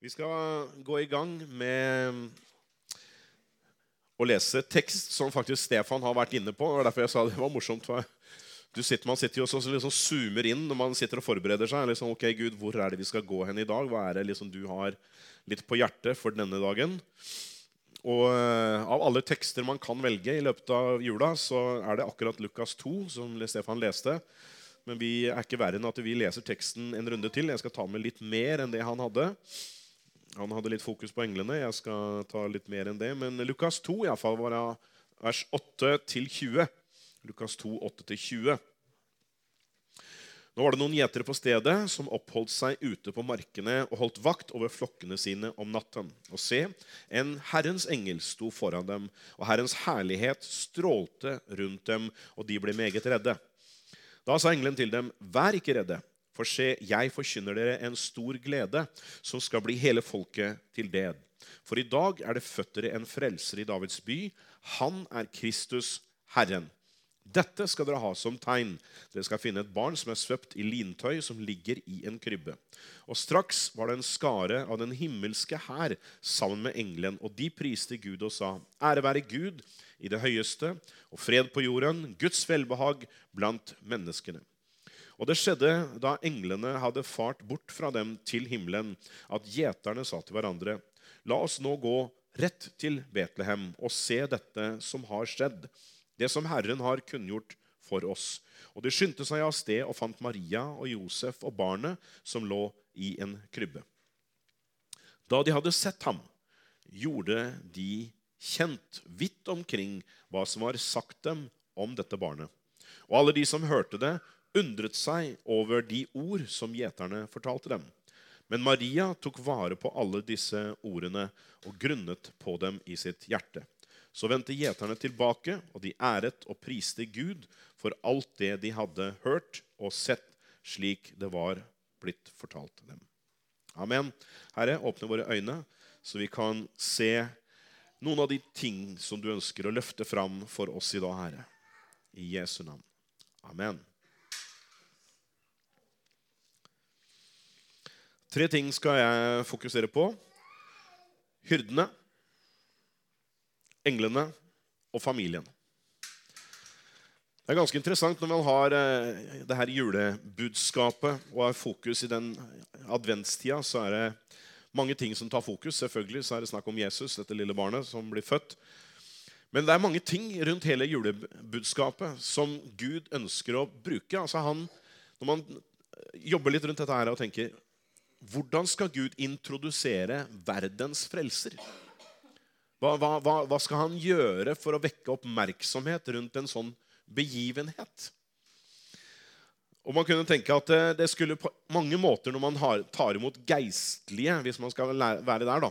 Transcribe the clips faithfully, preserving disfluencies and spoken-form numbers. Vi skal gå I gang med å lese tekst som faktisk Stefan har vært inne på. Det var derfor jeg sa det var morsomt. Du sitter, man sitter jo også liksom zoomer inn når man sitter og forbereder seg. Liksom, ok, Gud, hvor er det vi skal gå hen I dag? Hva er det liksom, du har litt på hjertet for denne dagen? Og av alle tekster man kan velge I løpet av jula, så er det akkurat Lukas to som Stefan leste. Men vi er ikke verre enn at vi leser teksten en runde til. Jeg skal ta med litt mer enn det han hadde. Han hadde litt fokus på englene. Jeg skal ta litt mer enn det. Men Lukas to I alle fall var vers åtte til tjue. Lukas to, åtte til tjue. Nå var det noen gjetere på stedet som oppholdt seg ute på markene og holdt vakt over flokkene sine om natten. Og se, en Herrens engel sto foran dem, og Herrens herlighet strålte rundt dem, og de ble meget redde. Da sa engelen til dem, «Vær ikke redde, for se, jeg forkynner dere en stor glede, som skal bli hele folket til del. For I dag er det født dere en frelser I Davids by. Han er Kristus, Herren. Dette skal dere ha som tegn. Dere skal finne et barn som er svøpt I lintøy, som ligger I en krybbe.» Og straks var det en skare av den himmelske hær sammen med engelen, og de priste Gud og sa, «Ære være Gud!» I det høyeste, og fred på jorden, Guds velbehag blant menneskene. Og det skjedde da englene hadde fart bort fra dem til himmelen, at gjeterne sa til hverandre, «La oss nå gå rett til Betlehem og se dette som har skjedd, det som Herren har kunngjort for oss.» Og de skyndte seg av sted og fant Maria og Josef og barnet som lå I en krybbe. Da de hadde sett ham, gjorde de kjent vidt omkring hva som var sagt dem om dette barnet. Og alle de som hørte det, undret seg over de ord som gjeterne fortalte dem. Men Maria tok vare på alle disse ordene og grunnet på dem I sitt hjerte. Så vendte gjeterne tilbake, og de æret og priste Gud for alt det de hadde hørt og sett slik det var blitt fortalt dem. Amen. Herre, åpne våre øyne, så vi kan se noen av de ting som du ønsker å løfte fram for oss I dag, Herre. I Jesu navn. Amen. Tre ting skal jeg fokusere på. Hyrdene, englene og familien. Det er ganske interessant når man har det her julebudskapet og har fokus I den adventstida, så er det mange ting som tar fokus, selvfølgelig, så er det snakk om Jesus, dette lille barnet som blir født. Men det er mange ting rundt hele julebudskapet som Gud ønsker å bruke. Altså han, når man jobber litt rundt dette her og tenker, hvordan skal Gud introdusere verdens frelser? Hva, hva, hva skal han gjøre for å vekke oppmerksomhet rundt en sånn begivenhet? Og man kunne tenke at det skulle på mange måter når man har, tar imot geistlige, hvis man skal være der da,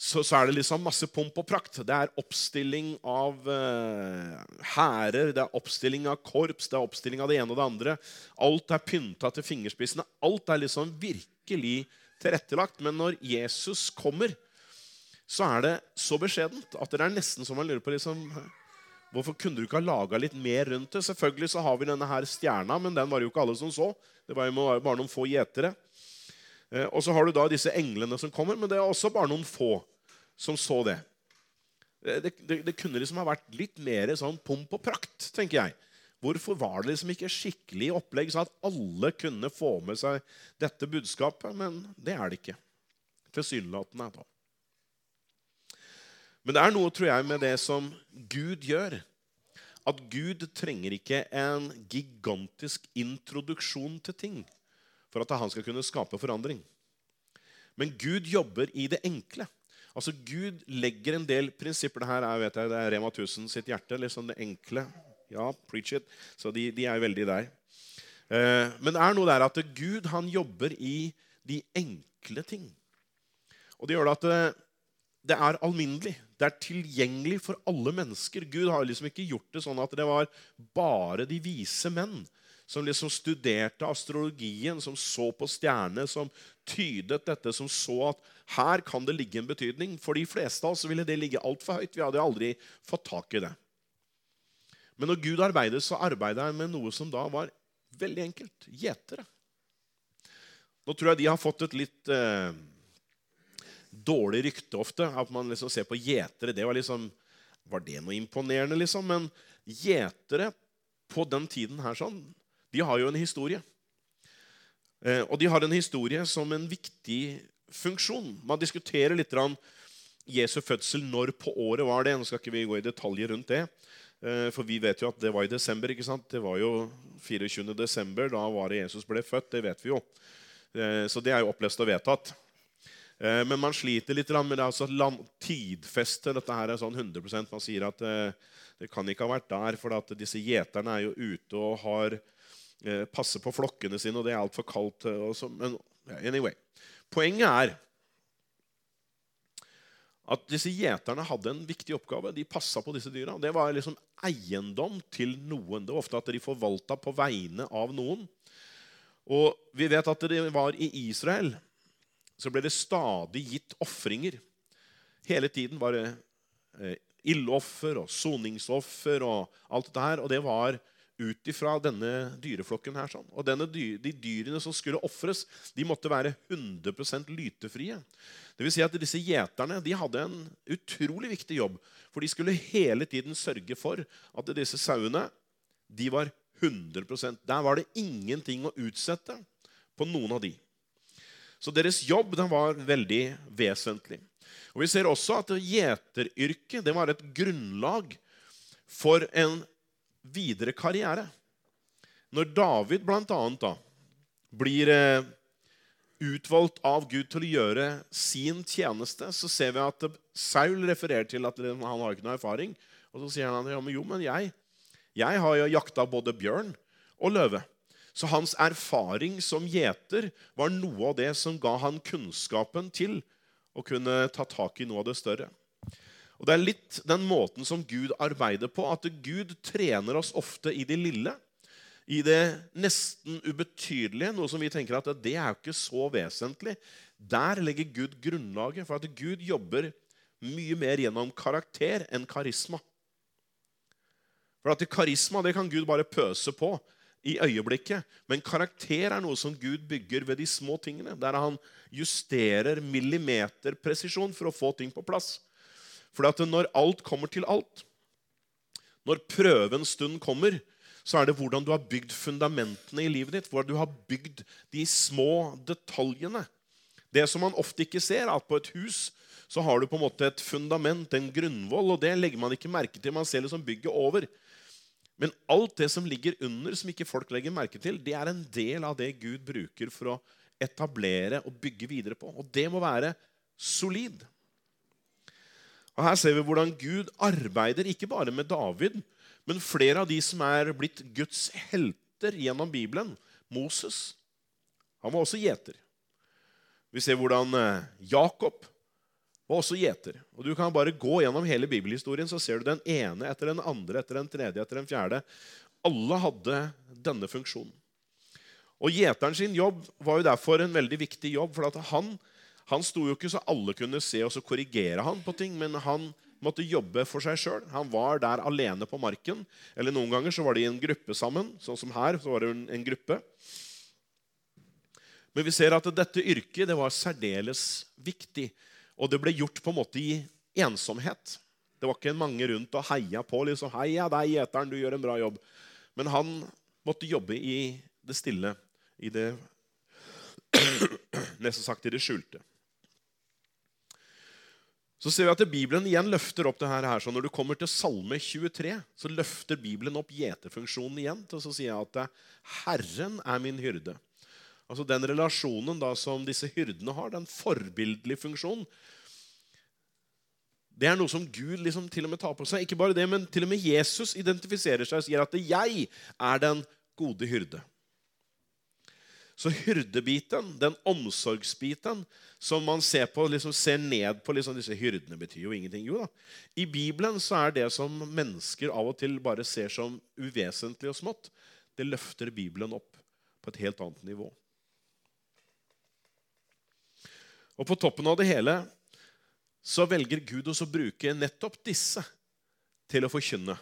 så, så er det liksom masse pomp og prakt. Det er oppstilling av uh, hærer, det er oppstilling av korps, det er oppstilling av det ene og det andre. Alt er pyntet til fingerspissene. Alt er liksom virkelig tilrettelagt. Men når Jesus kommer, så er det så beskjedent at det er nesten som man lurer på liksom... Hvorfor kunne du ikke ha laget litt mer rundt det? Selvfølgelig så har vi denne her stjerna, men den var jo ikke alle som så. Det var jo bare noen få gjetere. Og så har du da disse englene som kommer, men det er også bare noen få som så det. Det, det, det kunne liksom ha vært litt mer sånn pomp og prakt, tenker jeg. Hvorfor var det liksom ikke skikkelig opplegg så at alle kunne få med seg dette budskapet? Men det er det ikke. Tilsynelatende er det da. Men det er noe, tror jeg, med det som Gud gjør. At Gud trenger ikke en gigantisk introduksjon til ting for at han skal kunne skape forandring. Men Gud jobber I det enkle. Altså, Gud legger en del prinsipper. Det her er, vet jeg, det er Rema tusen sitt hjerte, liksom det enkle. Ja, preach it. Så de, de er veldig der. Eh, men det er noe der at Gud, han jobber I de enkle ting. Og det gjør det at det, det er alminnelig. Det er tilgjengelig for alle mennesker. Gud har liksom ikke gjort det sånn at det var bare de vise menn som liksom studerte astrologien, som så på stjerne, som tydet dette, som så at her kan det ligge en betydning. For de fleste av oss ville det ligge alt for høyt. Vi hadde aldri fått tak I det. Men når Gud arbeider, så arbeider han med noe som da var veldig enkelt. Gjetere. Nå tror jeg de har fått et litt... Eh, dårlig rykte ofte, at man liksom ser på gjetere, det var liksom, var det noe imponerende liksom, men gjetere på den tiden her sånn, de har jo en historie. Eh, og de har en historie som en viktig funksjon. Man diskuterer litt om Jesu fødsel, når på året var det, nå skal ikke vi gå i detaljer rundt det, eh, for vi vet jo at det var i desember, ikke sant? Det var jo tjuefire desember, da var det Jesus ble født, det vet vi jo. Eh, så det er jo opplest og vedtatt. Men man sliter litt med det, altså tidfester, dette her er sånn hundre prosent, man sier at det kan ikke ha vært der, for at disse gjeterne er jo ute og har passet på flokkene sine, og det er alt for kaldt, og så, men anyway. Poenget er at disse gjeterne hadde en viktig oppgave, de passet på disse dyra, det var liksom eiendom til noen, det var ofte at de forvaltet på vegne av noen, og vi vet at det var i Israel, så ble det stadig gitt offringer. Hele tiden var det illoffer og soningsoffer og alt det her, og det var utifra denne dyreflokken her. Sånn. Og denne, de dyrene som skulle offres, de måtte være hundre prosent lytefrie. Det vil si at disse gjeterne, de hadde en utrolig viktig jobb, for de skulle hele tiden sørge for at disse sauene, de var hundre prosent. Der var det ingenting å utsette på noen av de. Så deres jobb den var veldig vesentlig. Og vi ser også at gjeteryrket, det var et grunnlag for en videre karriere. Når David blant annet da, blir utvalgt av Gud til å gjøre sin tjeneste, så ser vi at Saul refererer til at han har ikke noe erfaring, og så sier han at ja, men jo, men jeg, jeg har jo jaktet både bjørn og løve. Så hans erfaring som gjeter var noe av det som ga han kunnskapen til å kunne ta tak i noe av det større. Og det er litt den måten som Gud arbeider på, at Gud trener oss ofte i det lille, i det nesten ubetydelige, noe som vi tenker at det er jo ikke så vesentlig. Der legger Gud grunnlaget for at Gud jobber mye mer gjennom karakter enn karisma. For at karisma, det kan Gud bare pøse på, i øyeblikket, men karakter er noe som Gud bygger ved de små tingene, der han justerer millimeterpresisjon for å få ting på plass. For at når alt kommer til alt, når prøven stund kommer, så er det hvordan du har bygd fundamentene i livet ditt, hvor du har bygd de små detaljene. Det som man ofte ikke ser, er at på et hus så har du på en måte et fundament, en grunnvoll, og det legger man ikke merke til, man ser liksom bygget over. Men alt det som ligger under, som ikke folk legger merke til, det er en del av det Gud bruker for å etablere og bygge videre på. Og det må være solid. Og her ser vi hvordan Gud arbeider, ikke bare med David, men flere av de som er blitt Guds helter gjennom Bibelen. Moses, han var også gjeter. Vi ser hvordan Jakob var også gjeter. Og du kan bare gå gjennom hele bibelhistorien, så ser du den ene etter den andre, etter den tredje, etter den fjerde. Alle hadde denne funksjonen. Og gjeteren sin jobb var jo derfor en veldig viktig jobb, for at han, han sto jo ikke så alle kunne se og så korrigere han på ting, men han måtte jobbe for seg selv. Han var der alene på marken, eller noen ganger så var de i en gruppe sammen, sånn som her, så var det en gruppe. Men vi ser at dette yrket, det var særdeles viktig. Og det ble gjort på en måte i ensomhet. Det var ikke mange rundt og heia på, liksom, heia deg, gjeteren, du gjør en bra jobb. Men han måtte jobbe i det stille, i det, nesten sagt i det skjulte. Så ser vi at Bibelen igjen løfter opp det her, så når du kommer til Salme tjuetre, så løfter Bibelen opp gjeterfunksjonen igjen, og så sier jeg at Herren er min hyrde. Altså den relasjonen da, som disse hyrdene har, den forbildelige funksjonen, det er noe som Gud liksom til og med tar på seg. Ikke bare det, men til og med Jesus identifiserer seg og sier at jeg er den gode hyrde. Så hyrdebiten, den omsorgsbiten som man ser på, liksom ser ned på, liksom disse hyrdene betyr jo ingenting. Jo da. I Bibelen så er det som mennesker av og til bare ser som uvesentlig og smått, det løfter Bibelen opp på et helt annet nivå. Og på toppen av det hele så velger Gud også å bruke nettopp disse til å forkynne.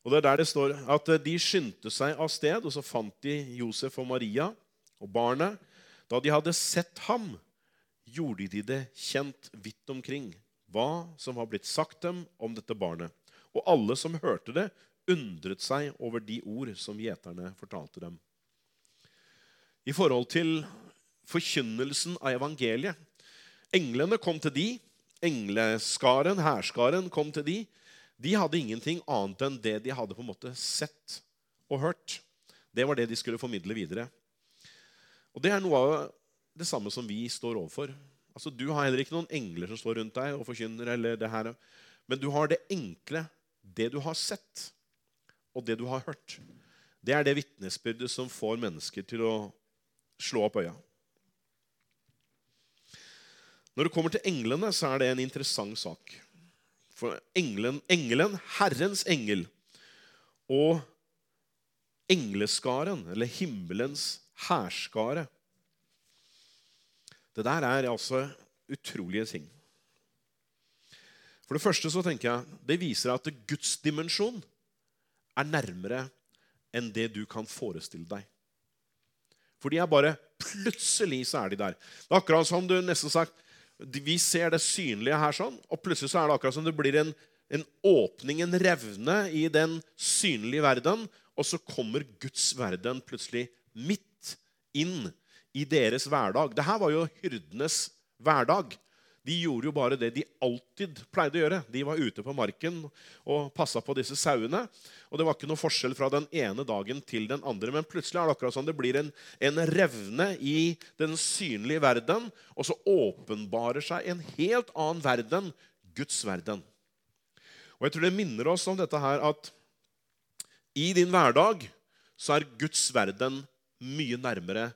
Og det er der det står at de skyndte seg av sted, og så fant de Josef og Maria og barnet. Da de hadde sett ham, gjorde de det kjent vidt omkring, hva som har blitt sagt dem om dette barnet. Og alle som hørte det, undret seg over de ord som gjeterne fortalte dem. I forhold til forkynnelsen av evangeliet, englene kom til de, engleskaren, herskaren kom til de, de hadde ingenting annet enn det de hadde på en måte sett og hørt. Det var det de skulle formidle videre. Og det er noe av det samme som vi står overfor. Altså, du har heller ikke noen engler som står rundt deg og forkynner, eller det her. Men du har det enkle, det du har sett, og det du har hørt. Det er det vitnesbyrdet som får mennesker til å slå opp øya. Når det kommer til englene, så er det en interessant sak. For englen, englen, Herrens engel, og engleskaren, eller himmelens herskare. Det der er altså utrolige ting. For det første så tenker jeg, det viser at Guds dimensjon er nærmere enn det du kan forestille deg. For de er bare, plutselig så er de der. Det er akkurat som du nesten sagt, vi ser det synlige her sånn, og plutselig så er det akkurat som det blir en, en åpning, en revne i den synlige verden, og så kommer Guds verden plutselig midt inn i deres hverdag. Dette var jo hyrdenes hverdag. De gjorde jo bare det de alltid pleide å gjøre. De var ute på marken og passet på disse sauene, og det var ikke noe forskjell fra den ene dagen til den andre, men plutselig er det akkurat sånn, det blir en, en revne i den synlige verden, og så åpenbarer seg en helt annen verden, Guds verden. Og jeg tror det minner oss om dette her, at i din hverdag så er Guds verden mye nærmere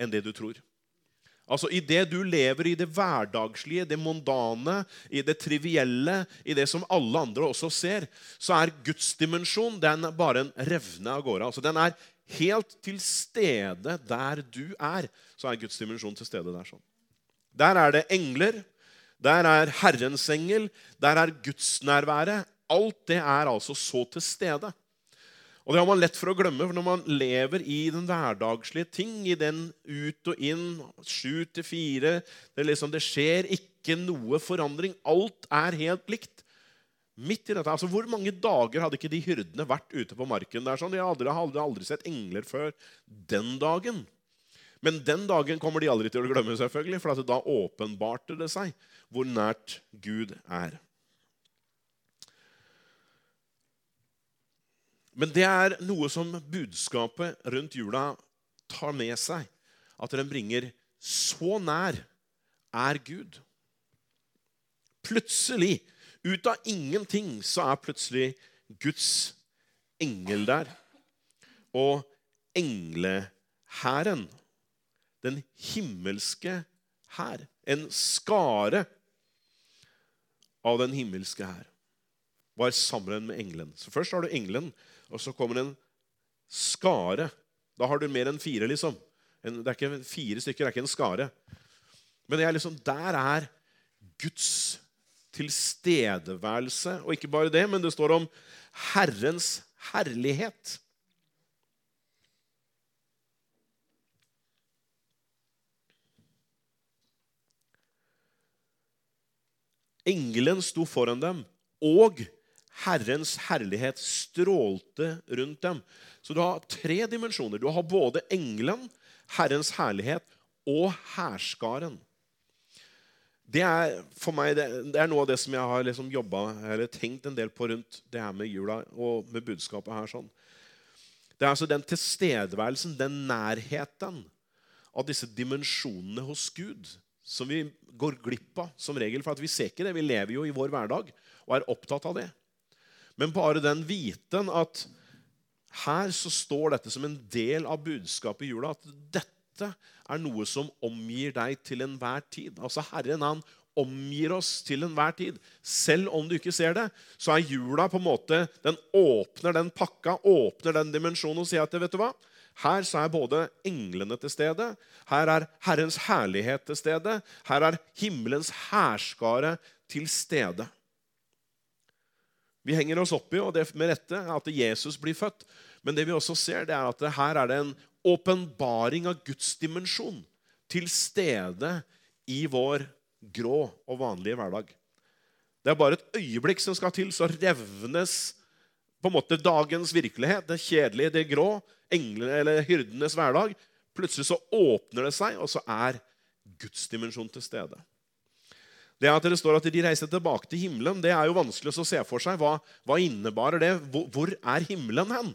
enn det du tror. Altså i det du lever i det hverdagslige, det mondane, i det trivielle, i det som alle andre også ser, så er Guds dimensjon, den er bare en revne av gårde. Altså den er helt til stede der du er, så er Guds dimensjon til stede der sånn. Der er det engler, der er Herrens engel, der er Guds nærvære. Alt det er altså så til stede. Og det har man lett for å glemme, for når man lever i den hverdagslige ting, i den ut og inn, sju til fire, det, liksom, det skjer ikke noe forandring. Alt er helt likt. Midt i dette, altså hvor mange dager hadde ikke de hyrdene vært ute på marken? Der, sånn, de hadde aldri, aldri sett engler før den dagen. Men den dagen kommer de aldri til å glemme selvfølgelig, for at da åpenbarte det seg hvor nært Gud er. Men det er noe som budskapet rundt jula tar med seg, at den bringer så nær er Gud. Plutselig, ut av ingenting, så er plutselig Guds engel der. Og englehæren, den himmelske hær, en skare av den himmelske hær, var sammen med engelen. Så først har du engelen, og så kommer en skare. Da har du mer enn fire, liksom. En, det er ikke fire stykker, det er ikke en skare. Men det er liksom, der er Guds tilstedeværelse. Og ikke bare det, men det står om Herrens herlighet. Engelen sto foran dem, og Herrens herlighet strålte rundt dem. Så du har tre dimensjoner. Du har både engelen, Herrens herlighet og herskaren. Det er for meg det, det er noe av det som jeg har liksom jobbet eller tenkt en del på rundt det her med jula og med budskapet her sånn. Det er altså den tilstedeværelsen, den nærheten av disse dimensjonene hos Gud som vi går glipp av som regel, for at vi ser ikke det. Vi lever jo i vår hverdag og er opptatt av det. Men bare den viten at her så står dette som en del av budskapet i jula, at dette er noe som omgir deg til enhver tid. Altså Herren, han omgir oss til enhver tid. Selv om du ikke ser det, så er jula på en måte, den åpner den pakka, åpner den dimensjonen og sier at, vet du hva? Her så er både englene til stede, her er Herrens herlighet til stede, her er himmelens herskare til stede. Vi henger oss opp i, og det med rette, at Jesus blir født. Men det vi også ser, det er at her er det en åpenbaring av Guds dimensjon til stede i vår grå og vanlige hverdag. Det er bare et øyeblikk som skal til, så revnes på en måte dagens virkelighet, det kjedelige, det grå, englene eller hyrdenes hverdag. Plutselig så åpner det seg, og så er Guds dimensjon til stede. Det at det står at de reiser tilbake til himmelen, det er jo vanskelig å se for seg. Hva, hva innebærer det? Hvor, hvor er himmelen hen?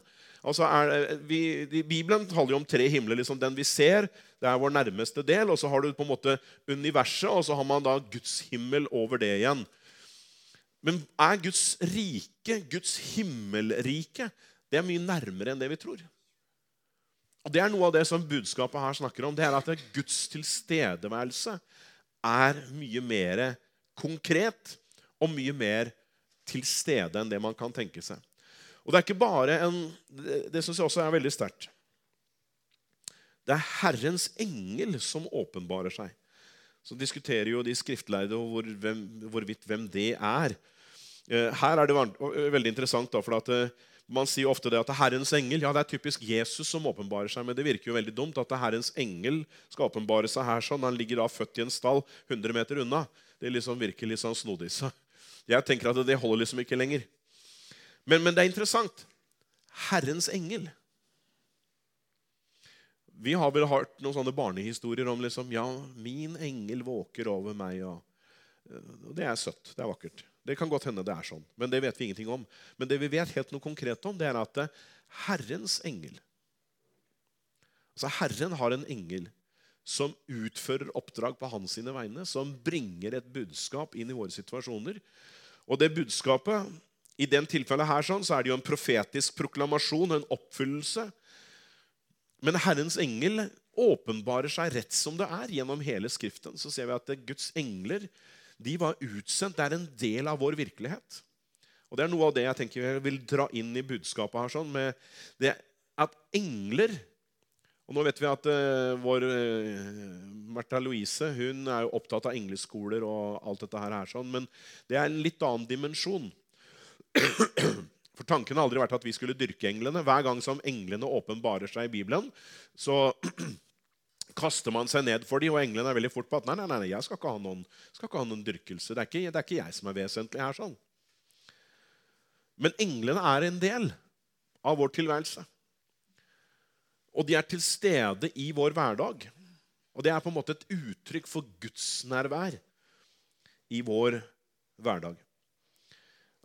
Altså er, vi, i Bibelen taler jo om tre himler, liksom den vi ser, det er vår nærmeste del, og så har du på en måte universet, og så har man da Guds himmel over det igjen. Men er Guds rike, Guds himmelrike, det er mye nærmere enn det vi tror. Og det er noe av det som budskapet her snakker om, det er at Guds tilstedeværelse er mye mer konkret og mye mer til stede enn det man kan tenke seg. Og det er ikke bare en, det synes jeg også er veldig sterkt. Det er Herrens engel som åpenbarer seg. Så diskuterer jo de skriftlærde hvor, hvem, hvorvidt hvem det er. Her er det veldig interessant da, for at man sier ofte det at Herrens engel, ja det er typisk Jesus som åpenbarer seg, men det virker jo veldig dumt at Herrens engel skal åpenbare seg her sånn. Han ligger da født i en stall hundre meter unna. Det liksom virker litt sånn snodig. Så jeg tenker at det holder liksom ikke lenger. Men, men det er interessant. Herrens engel. Vi har vel hørt noen sånne barnehistorier om liksom, ja, min engel våker over meg. Og, og det er søtt, det er vakkert. Det kan godt hende det er sånn, men det vet vi ingenting om. Men det vi vet helt noe konkret om, det er at Herrens engel, altså Herren har en engel som utfører oppdrag på hans sine vegne, som bringer et budskap inn i våre situasjoner. Og det budskapet, i den tilfellet her sånn, så er det jo en profetisk proklamasjon, en oppfyllelse. Men Herrens engel åpenbarer seg rett som det er gjennom hele skriften. Så ser vi at Guds engler, de var utsendt, det er en del av vår virkelighet. Og det er noe av det jeg tenker jeg vil dra inn i budskapet her sånn, med det at engler, og nå vet vi at uh, vår uh, Martha Louise, hun er jo opptatt av engleskoler og alt dette her, her sånn, men det er en litt annen dimensjon. For tanken har aldri vært at vi skulle dyrke englene. Hver gang som englene åpenbarer seg i Bibelen, så kaster man seg ned for dem, og englene er veldig fort på at nei, nei, nei, jeg skal ikke ha noen, skal ikke ha noen dyrkelse. Det er, ikke, det er ikke jeg som er vesentlig her, sånn. Men englene er en del av vår tilværelse. Og de er til stede i vår hverdag. Og det er på en måte et uttrykk for Guds nærvær i vår hverdag.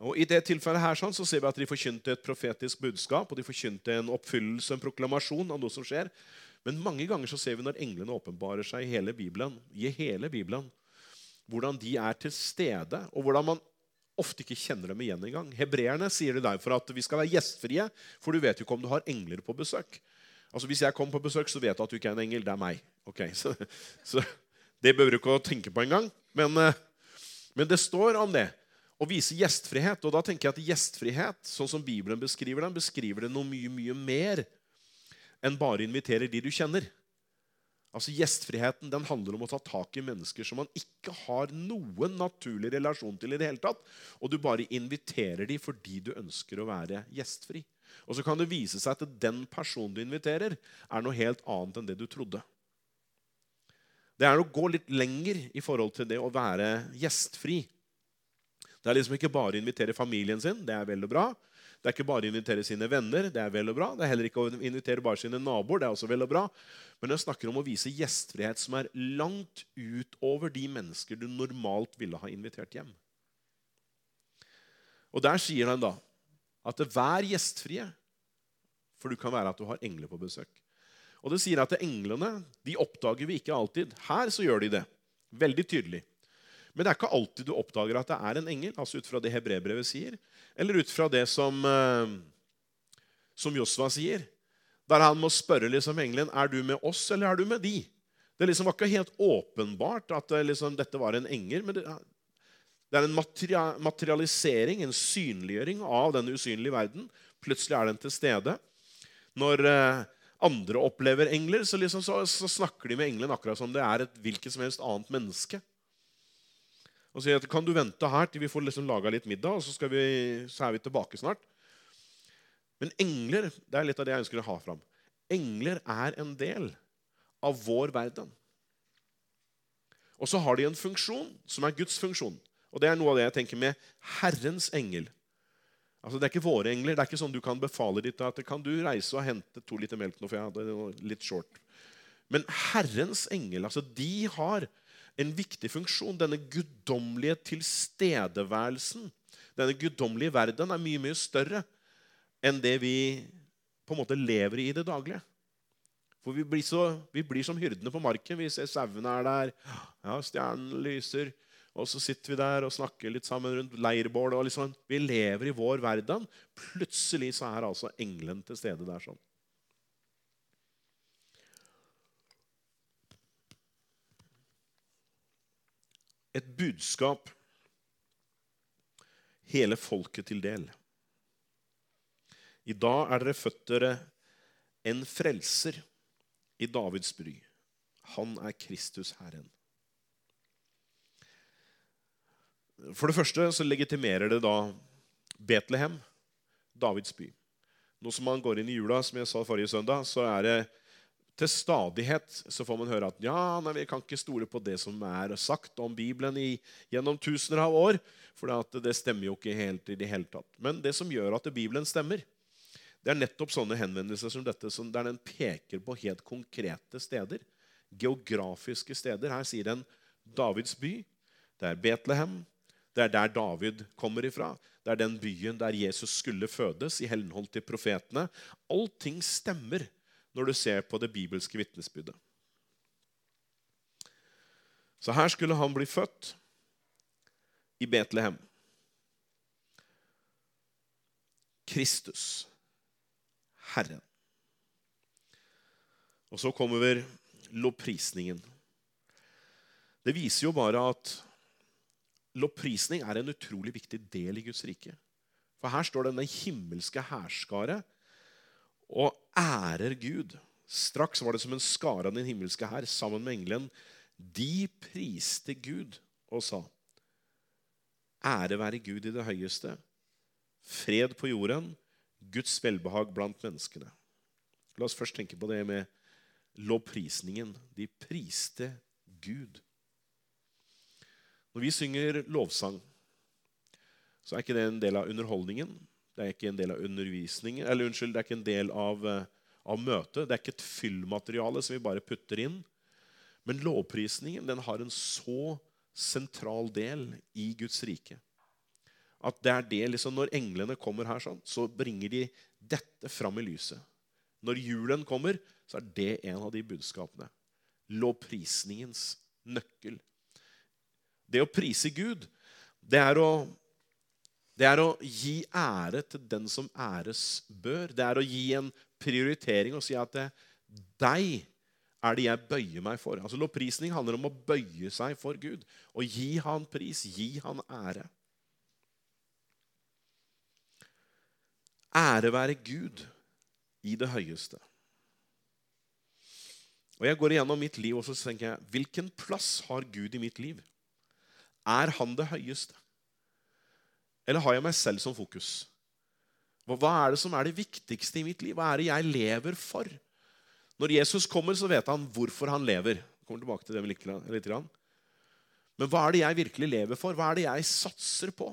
Og i det tilfellet her sånn, så ser vi at de forkynte et profetisk budskap, og de forkynte en oppfyllelse, en proklamasjon av noe som skjer. Men mange ganger så ser vi når englene åpenbarer seg i hele Bibelen, i hele Bibelen, hvordan de er til stede, og hvordan man ofte ikke kjenner dem igjen engang. Hebreerne sier det derfor at vi skal være gjestfrie, for du vet jo ikke om du har engler på besøk. Altså hvis jeg kommer på besøk, så vet du at du ikke er en engel, det er meg. Okay, så, så det behøver du ikke å tenke på engang, men, men det står om det. Og vise gjestfrihet, og da tenker jeg at gjestfrihet, sånn som Bibelen beskriver den, beskriver den noe mye, mye mer enn bare inviterer de du kjenner. Altså gjestfriheten, den handler om å ta tak i mennesker som man ikke har noen naturlig relasjon til i det hele tatt, og du bare inviterer de fordi du ønsker å være gjestfri. Og så kan det vise seg at den personen du inviterer er noe helt annet enn det du trodde. Det er å gå litt lenger i forhold til det å være gjestfri. Det er liksom ikke bare å invitere familien sin, det er vel og bra. Det er ikke bare å invitere sine venner, det er vel og bra. Det er heller ikke å invitere bare sine naboer, det er også vel og bra. Men jeg snakker om å vise gjestfrihet som er langt utover de mennesker du normalt ville ha invitert hjem. Og der sier han da at vær gjestfrie, for du kan være at du har engler på besøk. Og det sier at englene, de oppdager vi ikke alltid. Her så gjør de det, veldig tydelig. Men det er ikke alltid du oppdager at det er en engel, altså ut fra det Hebrebrevet sier, eller ut fra det som, som Joshua sier, der han må spørre liksom engelen, er du med oss eller er du med de? Det liksom var ikke helt åpenbart at liksom, dette var en engel, men det, det er en materialisering, en synliggjøring av den usynlige verden. Plutselig er den til stede. Når andre opplever engler, så, liksom, så, så snakker de med engelen akkurat som det er et hvilket som helst annet menneske. Og sier at kan du vente her til vi får liksom laget litt middag, og så, skal vi, så er vi tilbake snart. Men engler, det er litt av det jeg ønsker å ha fram. Engler er en del av vår verden. Og så har de en funksjon som er Guds funksjon. Og det er noe av det jeg tenker med Herrens engel. Altså det er ikke våre engler, det er ikke sånn du kan befale ditt at kan du reise og hente to liter melk nå, for jeg hadde litt short. Men Herrens engel, altså de har en viktig funksjon, denne guddommelige tilstedeværelsen. Denne guddommelige verden er mye, mye større enn det vi på en måte lever i i det daglige. For vi blir, så, vi blir som hyrdene på marken. Vi ser sauene er der, ja, stjernen lyser, og så sitter vi der og snakker litt sammen rundt leirbål, og liksom, vi lever i vår verden. Plutselig så er altså engelen til stede der sånn. Et budskap hele folket til del. I dag er dere født dere en frelser i Davids bry. Han er Kristus Herren. For det første så legitimerer det da Betlehem, Davids by. Nå som man går inn i jula, som jeg sa forrige søndag, så er det til stadighet så får man høre at ja, nei, vi kan ikke stole på det som er sagt om Bibelen i, gjennom tusener av år, for det, det stemmer jo ikke helt i det hele tatt. Men det som gjør at Bibelen stemmer, det er nettopp sånne henvendelser som dette, som der den peker på helt konkrete steder, geografiske steder. Her sier den Davids by, det er Betlehem, det er der David kommer ifra, det er den byen der Jesus skulle fødes i henhold til profetene. Allting stemmer når du ser på det bibelske vitnesbyrdet. Så her skulle han bli født i Betlehem. Kristus. Herren. Og så kommer vi lovprisningen. Det viser jo bare at lovprisning er en utrolig viktig del i Guds rike. For her står denne himmelske herskare og ærer Gud. Straks var det som en skare av den himmelske hær sammen med engelen. De priste Gud og sa: ære være Gud i det høyeste, fred på jorden, Guds velbehag blant menneskene. La oss først tenke på det med lovprisningen. De priste Gud. Når vi synger lovsang, så er ikke det en del av underholdningen. Det er ikke en del av undervisningen. Eller unnskyld, det er ikke en del av, av møtet. Det er ikke et fyllmateriale som vi bare putter inn. Men lovprisningen, den har en så sentral del i Guds rike. At det er det, liksom, når englene kommer her sånn, så bringer de dette fram i lyset. Når julen kommer, så er det en av de budskapene. Lovprisningens nøkkel. Det å prise Gud, det er å, det er å gi ære til den som æres bør. Det er å gi en prioritering og si at det, deg er det jeg bøyer meg for. Altså lovprisning handler om å bøye seg for Gud. Og gi han pris, gi han ære. Ære være Gud i det høyeste. Og jeg går igjennom mitt liv, og så tenker jeg, hvilken plass har Gud i mitt liv? Er han det høyeste? Eller har jeg meg selv som fokus? Hva er det som er det viktigste i mitt liv? Hva er det jeg lever for? Når Jesus kommer, så vet han hvorfor han lever. Jeg kommer tilbake til det litt grann. Men hva er det jeg virkelig lever for? Hva er det jeg satser på?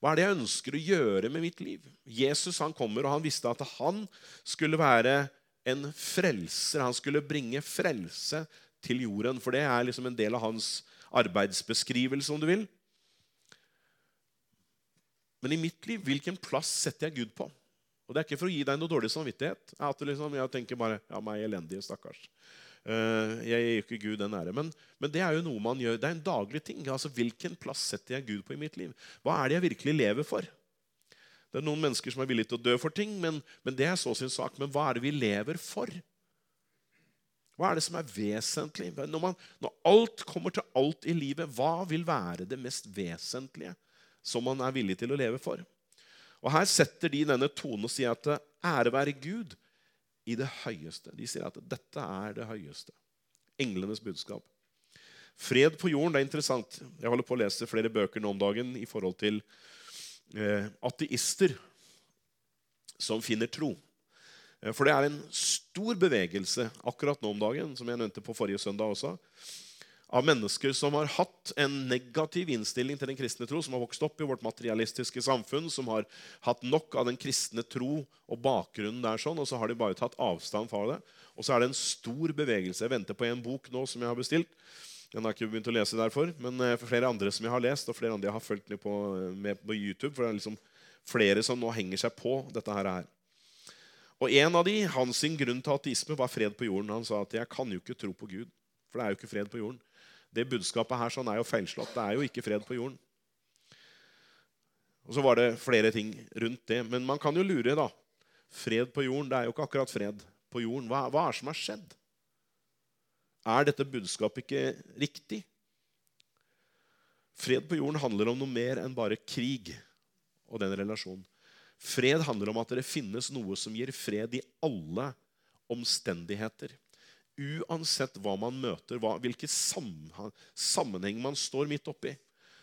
Hva er det jeg ønsker å gjøre med mitt liv? Jesus, han kommer, og han visste at han skulle være en frelser. Han skulle bringe frelse til jorden, for det er liksom en del av hans arbeidsbeskrivelse, om du vil. Men i mitt liv, hvilken plass setter jeg Gud på? Og det er ikke for å gi deg noe dårlig samvittighet. At liksom, jeg tenker bare, ja, meg elendige, stakkars. Jeg gir ikke Gud den ære, men, men det er jo noe man gjør. Det er en daglig ting. Altså, hvilken plass setter jeg Gud på i mitt liv? Hva er det jeg virkelig lever for? Det er noen mennesker som er villige til å dø for ting, men, men det er så sin sak. Men hva er det vi lever for? Hva er det som er vesentlig? Når, man, når alt kommer til alt i livet, hva vil være det mest vesentlige som man er villig til å leve for? Og her setter de denne tonen og sier at ære være Gud i det høyeste. De sier at dette er det høyeste. Englenes budskap. Fred på jorden, det er interessant. Jeg holder på å lese flere bøker nå om dagen i forhold til eh, ateister som finner tro. Eh, for det er en stor bevegelse akkurat nå om dagen, som jeg nevnte på forrige søndag også, av mennesker som har hatt en negativ innstilling til den kristne tro, som har vokst opp I vårt materialistiske samfunn, som har hatt nok av den kristne tro og bakgrunnen der sånn, og så har de bare tatt avstand fra det. Og så er det en stor bevegelse. Jeg venter på en bok nå som jeg har bestilt. Den har ikke begynt å lese derfor, men for flere andre som jeg har lest, og flere andre jeg har følt med på, med på YouTube, for det er liksom flere som nå henger seg på dette her her. Og en av de, hans sin grunn til ateisme, var fred på jorden. Han sa at jeg kan jo ikke tro på Gud, for det er jo ikke fred på jorden. Det budskapet her sånn er jo feilslått. Det er jo ikke fred på jorden. Og så var det flere ting rundt det. Men man kan jo lure da. Fred på jorden, det er jo ikke akkurat fred på jorden. Hva, hva er det som har skjedd? Er dette budskapet ikke riktig? Fred på jorden handler om noe mer enn bare krig og den relasjonen. Fred handler om at det finnes noe som gir fred I alle omstendigheter. Uansett hva man møter, hva, hvilke sammenheng man står midt oppi,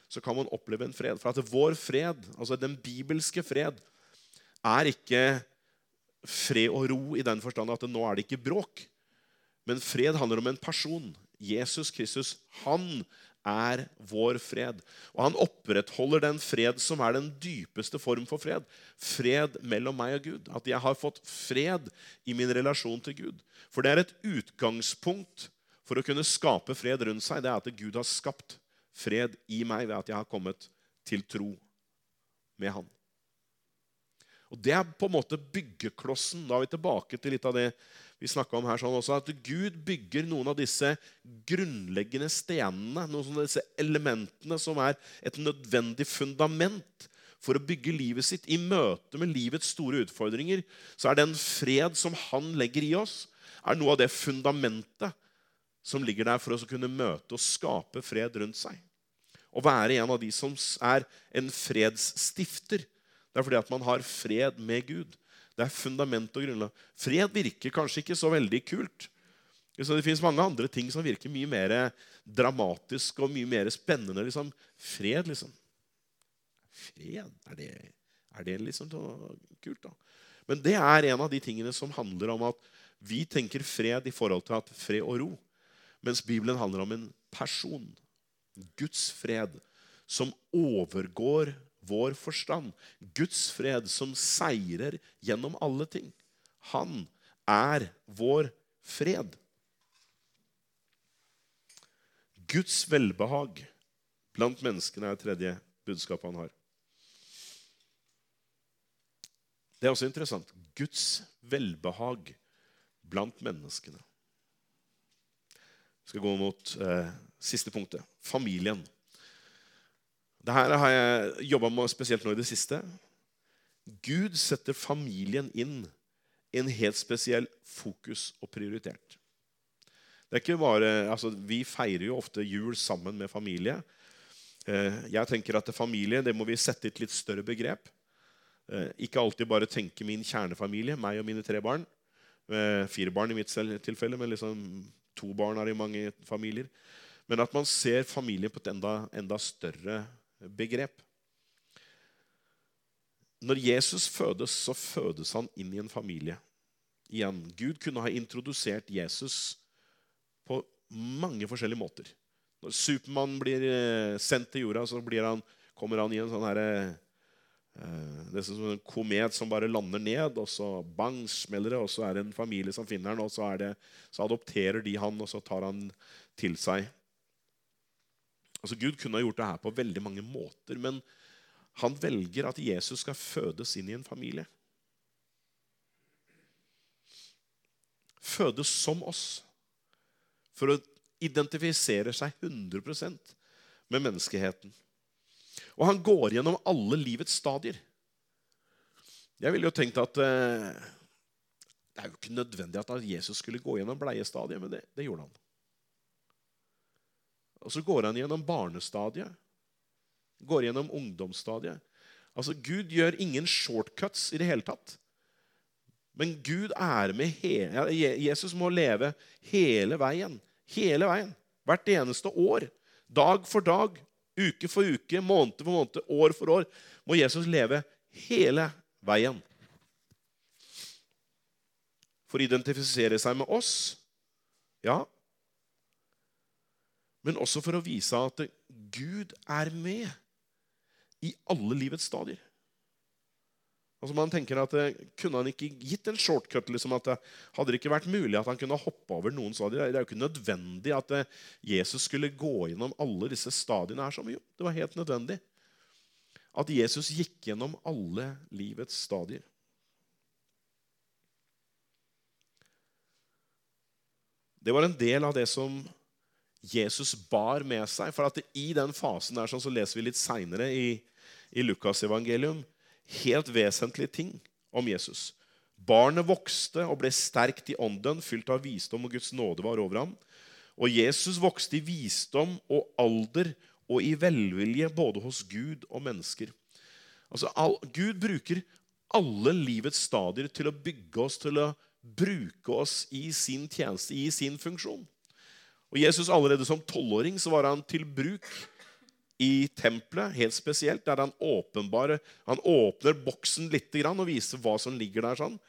så kan man oppleve en fred. For at vår fred, altså den bibelske fred, er ikke fred og ro I den forstand at nå er det ikke bråk. Men fred handler om en person. Jesus Kristus, han er vår fred. Og han opprettholder den fred som er den dypeste form for fred. Fred mellom meg og Gud. At jeg har fått fred I min relasjon til Gud. For det er et utgangspunkt for å kunne skape fred rundt seg. Det er at Gud har skapt fred I meg ved at jeg har kommet til tro med han. Og det er på en måte byggeklossen. Da er vi tilbake til litt av det vi snakket om her sånn også, at Gud bygger noen av disse grunnleggende stenene, noen av disse elementene som er et nødvendig fundament for å bygge livet sitt. I møte med livets store utfordringer, så er den fred som han legger I oss, er noe av det fundamentet som ligger der for oss å kunne møte og skape fred rundt seg. Og være en av de som er en fredsstifter, Det er fordi at man har fred med Gud. Det er fundament og grunnlag. Fred virker kanskje ikke så veldig kult. Så det finnes mange andre ting som virker mye mer dramatisk og mye mer spennende. Liksom. Fred, liksom. Fred, er det, er det liksom kult da? Men det er en av de tingene som handler om at vi tenker fred I forhold til at fred og ro, mens Bibelen handler om en person, Guds fred, som overgår vår forstand, Guds fred som seirer gjennom alle ting. Han er vår fred. Guds velbehag blant menneskene er det tredje budskapet han har. Det er også interessant. Guds velbehag blant menneskene. Vi skal gå mot eh, siste punktet. Familien. Det her har jeg jobbet med spesielt nå I det siste. Gud setter familien inn I en helt spesiell fokus og prioritert. Det er ikke bare, altså vi feirer jo ofte jul sammen med familie. Jeg tenker at familie, det må vi sette I et litt større begrep. Ikke alltid bare tenke min kjernefamilie, meg og mine tre barn. Fire barn I mitt tilfelle, men liksom to barn er I mange familier. Men at man ser familien på et enda, enda større begrep. Når Jesus fødes, så fødes han inn I en familie. Igjen, Gud kunne ha introdusert Jesus på mange forskjellige måter. Når Superman blir sendt til jorda, så blir han, kommer han I en sånn her, det er som en komet som bare lander ned, og så bang, smeller det, og så er det en familie som finner han, og så, er det, så adopterer de han, og så tar han til seg. Altså Gud kunne ha gjort det her på veldig mange måter, men han velger at Jesus skal fødes inn I en familie. Fødes som oss, for å identifisere seg hundre prosent med menneskeheten. Og han går gjennom alle livets stadier. Jeg ville jo tenkt at eh, det er jo ikke nødvendig at Jesus skulle gå gjennom bleiestadiet, men det, det gjorde han. Og så går han gjennom barnestadiet, går gjennom ungdomsstadiet. Altså, Gud gjør ingen shortcuts I det hele tatt. Men Gud er med hele, Jesus må leve hele veien, hele veien, hvert eneste år, dag for dag, uke for uke, måned for måned, år for år, må Jesus leve hele veien. For å identifisere seg med oss, ja, men også for å vise at Gud er med I alle livets stadier. Altså man tänker att kunde han inte gitt en shortcut liksom att det hade inte varit möjligt att han kunde hoppa över någon stadier. Det är ju inte nödvändigt att Jesus skulle gå igenom alla dessa stadierna här som jo, det var helt nödvändigt. Att Jesus gick igenom alla livets stadier. Det var en del av det som Jesus bar med sig för att I den fasen där så läser vi lite senare I I Lukas evangelium helt väsentliga ting om Jesus. Barnet växte och blev starkt I ånden, fyllt av visdom och Guds nåd var över ham. Och Jesus växte I visdom och ålder och I välvilje både hos Gud och människor. Alltså all, Gud brukar alla livets stadier till att bygga oss till att bruka oss I sin tjänst, I sin funktion. Och Jesus allerede som tolvåring så var han till bruk I templet, helt speciellt där han åpenbare, han öppnar boxen lite grann och visar vad som ligger där sån.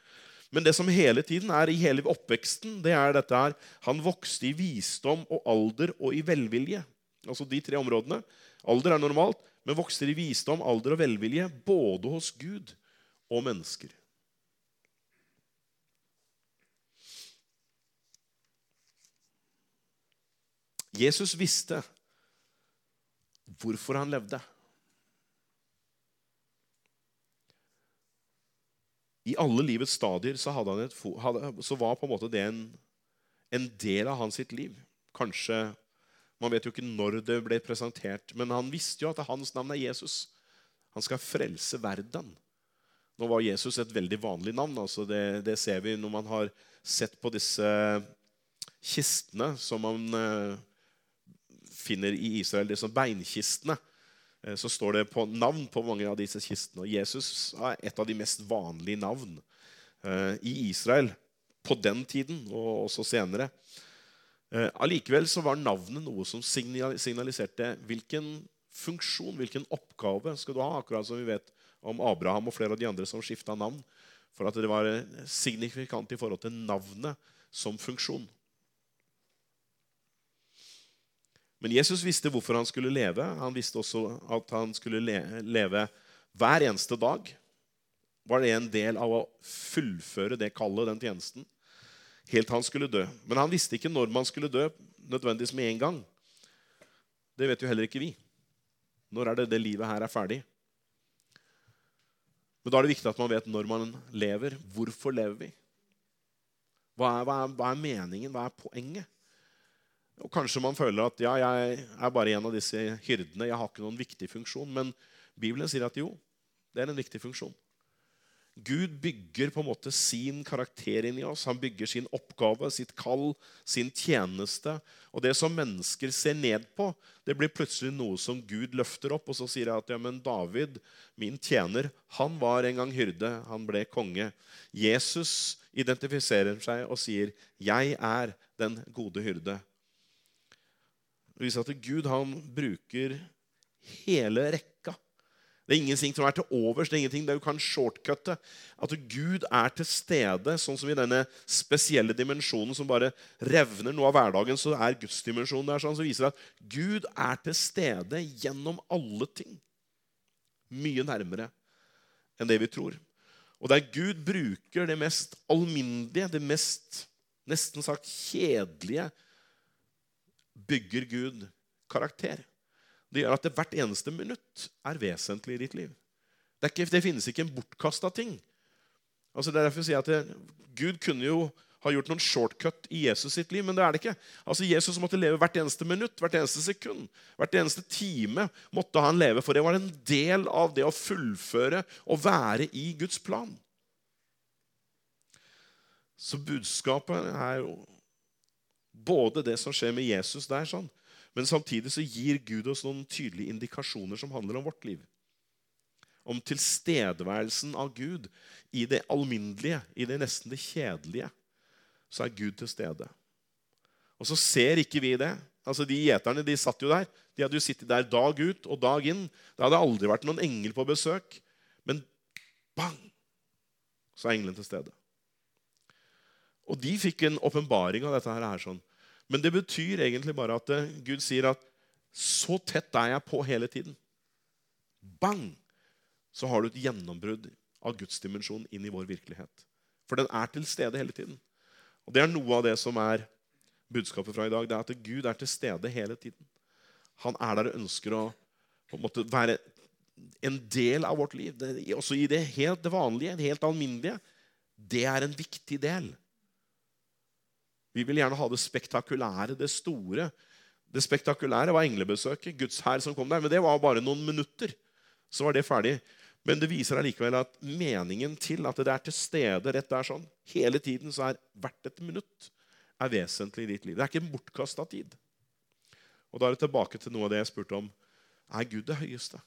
Men det som hela tiden är I hela uppväxten, det är detta här, han växte I visdom och ålder och I välvilje. Alltså de tre områdena. Ålder är normalt, men växte I visdom, ålder och välvilje både hos Gud och människor. Jesus visste hvorfor han levde. I alle livets stadier så hadde han et, så var på en måte det en, en del av hans sitt liv. Kanskje, man vet jo ikke når det ble presentert, men han visste jo at hans navn er Jesus. Han skal frelse verden. Nå var Jesus et veldig vanlig navn, altså det, det ser vi når man har sett på disse kistene som man finner I Israel, det som beinkistene, så står det på navn på mange av disse kistene, og Jesus er et av de mest vanlige navn I Israel på den tiden, og også senere. Allikevel så var navnet noe som signaliserte hvilken funksjon, hvilken oppgave skal du ha, akkurat som vi vet om Abraham og flere av de andre som skiftet navn, for at det var signifikant I forhold til navnet som funksjon. Men Jesus visste hvorfor han skulle leve. Han visste også at han skulle le- leve hver eneste dag. Var det en del av å fullføre det kallet, den tjenesten, helt han skulle dø. Men han visste ikke når man skulle dø, nødvendigvis med en gang. Det vet jo heller ikke vi. Når er det det livet her er ferdig? Men da er det viktig at man vet når man lever. Hvorfor lever vi? Hva er, hva er, hva er meningen? Hva er poenget? Og kanskje man føler at ja, jeg er bare en av disse hyrdene, jeg har ikke noen viktig funksjon, men Bibelen sier at jo, det er en viktig funksjon. Gud bygger på en måte sin karakter inn I oss, han bygger sin oppgave, sitt kall, sin tjeneste, og det som mennesker ser ned på, det blir plutselig noe som Gud løfter opp, og så sier jeg at ja, men David, min tjener, han var en gang hyrde, han ble konge. Jesus identifiserer seg og sier, jeg er den gode hyrde. Det viser at Gud han bruker hele rekka. Det er ingenting som er til overs, det er ingenting der du kan shortcutte. At Gud er til stede, sånn som I denne spesielle dimensjonen som bare revner noe av hverdagen, så er Guds dimensjon der, sånn som viser at Gud er til stede gjennom alle ting. Mye nærmere enn det vi tror. Og der Gud bruker det mest alminnelige, det mest, nesten sagt, kjedelige, bygger Gud karakter. Det gjør at det hvert eneste minutt er vesentlig I ditt liv. Det, er ikke, det finnes ikke en bortkastet ting. Altså det er derfor jeg sier at det, Gud kunne jo ha gjort noen shortcut I Jesus sitt liv, men det er det ikke. Altså Jesus måtte leve hvert eneste minutt, hvert eneste sekund, hvert eneste time måtte han leve, for det var en del av det å fullføre og være I Guds plan. Så budskapet er jo både det som skjer med Jesus der, sånn. Men samtidig så gir Gud oss noen tydelige indikasjoner som handler om vårt liv. Om tilstedeværelsen av Gud I det alminnelige, I det nesten det kjedelige, så er Gud til stede. Og så ser ikke vi det. Altså de gjeterne, de satt jo der. De hadde jo sittet der dag ut og dag inn. Det hadde aldri vært noen engel på besøk. Men bang, så er engelen til stede. Og de fikk en åpenbaring av dette her, sånn. Men det betyder egentligen bara att Gud säger att så tätt är jag på hela tiden. Bang! Så har du ett genombrud av Guds dimension in I vår verklighet. För den är till stede hela tiden. Och det är något av det som är budskapet från idag, det är att Gud är till stede hela tiden. Han är där och önskar att på en måte vara en del av vårt liv. Också I det helt vanliga, det helt almindelige. Det är en viktig del. Vi vill gärna ha det spektakulära, det stora. Det spektakulära var englebesöket, Guds herre som kom där, men det var bara några minuter. Så var det färdigt. Men det visar allikevel att meningen till att det är till stede rätt där sån hela tiden så är vart ett minut är väsentligt I ditt liv. Det är inte en bortkastad tid. Och då är det tillbaka till något av det jag spurte om. Är Gud det högsta?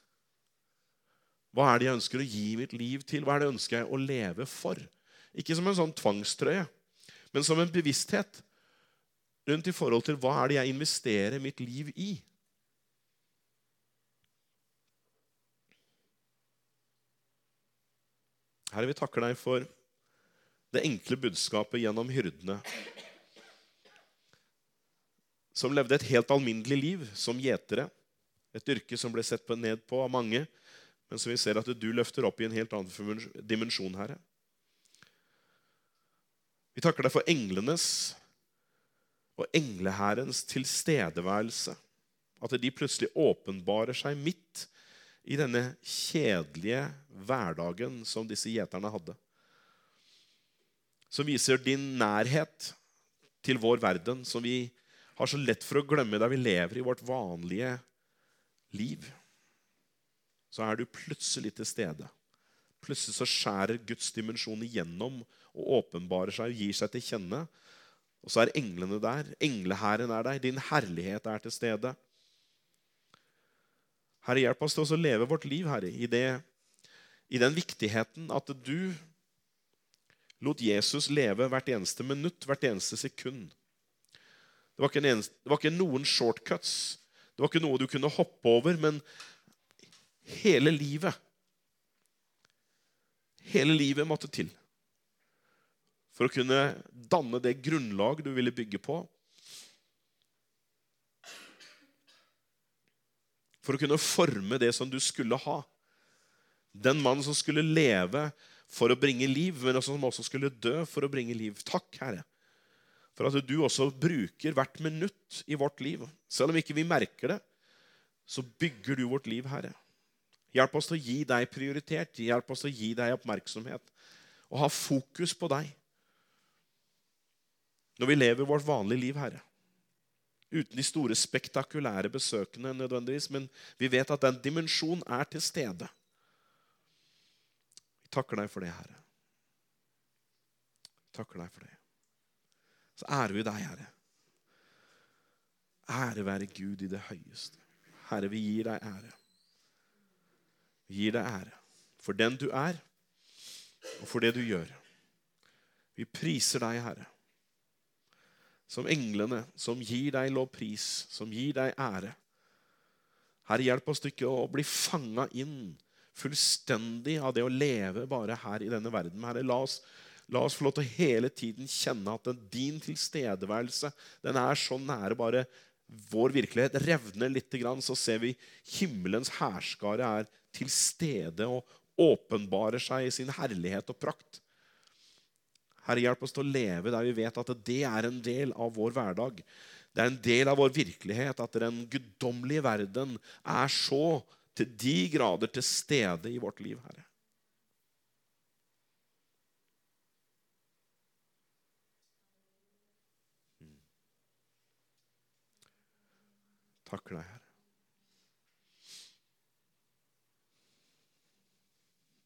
Vad är det jag önskar att ge mitt liv till? Vad är det jag önskar att leva för? Inte som en sån tvangströja, men som en bevissthet runt I förhåll till vad är det jag investerar mitt liv I? Herre, vi tackar dig för det enkla budskapet genom hyrdene som levde ett helt almindeligt liv som getere, ett yrke som blev sett på ned på av många, men som vi ser att du lyfter upp I en helt annan dimension, Herre. Vi tackar dig för änglenes och englehärens tillstedeværelse, att de plötsligt uppenbarar sig mitt I denna kedliga vardagen som dessa getarna hade. Som visar din närhet till vår världen som vi har så lätt för att glömma där vi lever I vårt vanliga liv. Så är du plötsligt till stede. Plötsligt så skär Guds dimension igenom och uppenbarar sig och ger sig till känna. Och så är änglarna där, englehären är där, din härlighet är till stede. Herre, hjälp oss til å leve vårt liv, Herre, I, det, I den viktigheten at du lot Jesus leve hvert eneste minutt, hvert eneste sekund. Det var, ikke en, det var ikke noen shortcuts. Det var ikke noe du kunne hoppe over, men hele livet. Hele livet måtte til. For å kunne danne det grunnlag du ville bygge på. För att kunna forma det som du skulle ha. Den man som skulle leva för att bringa liv, men som också skulle dö för att bringa liv. Tack, Herre. För att du också brukar vart minut I vårt liv. Selv om ikke vi märker det, så bygger du vårt liv, Herre. Hjälp oss att ge dig prioritet, hjälp oss att ge dig uppmärksamhet och ha fokus på dig. När vi lever vårt vanliga liv, Herre. Utan de stora spektakulära besökene nödvändigtvis, men vi vet att den dimension är till stede. Vi tackar dig för det, Herre. Tackar dig för det. Så är vi dig, Herre. Ära vare Gud I det högsta. Herre, vi ger dig ära. Vi ger dig ära för den du är och för det du gör. Vi priser dig, Herre. Som englene, som gir deg lovpris, som gir deg ære. Herre, hjelp oss ikke å bli fanget inn fullstendig av det å leve bare her I denne verden. Herre, la oss, la oss få lov til å hele tiden kjenne at den, din tilstedeværelse, den er så nære bare vår virkelighet. Revner litt, så ser vi himmelens herskare er til stede og åpenbarer sig I sin herlighet og prakt. Herre, hjälp oss att leva där vi vet att det är en del av vår vardag. Det är en del av vår verklighet att den gudomliga världen är så till de grader till stede I vårt liv, Herre. Tack dig, Herre.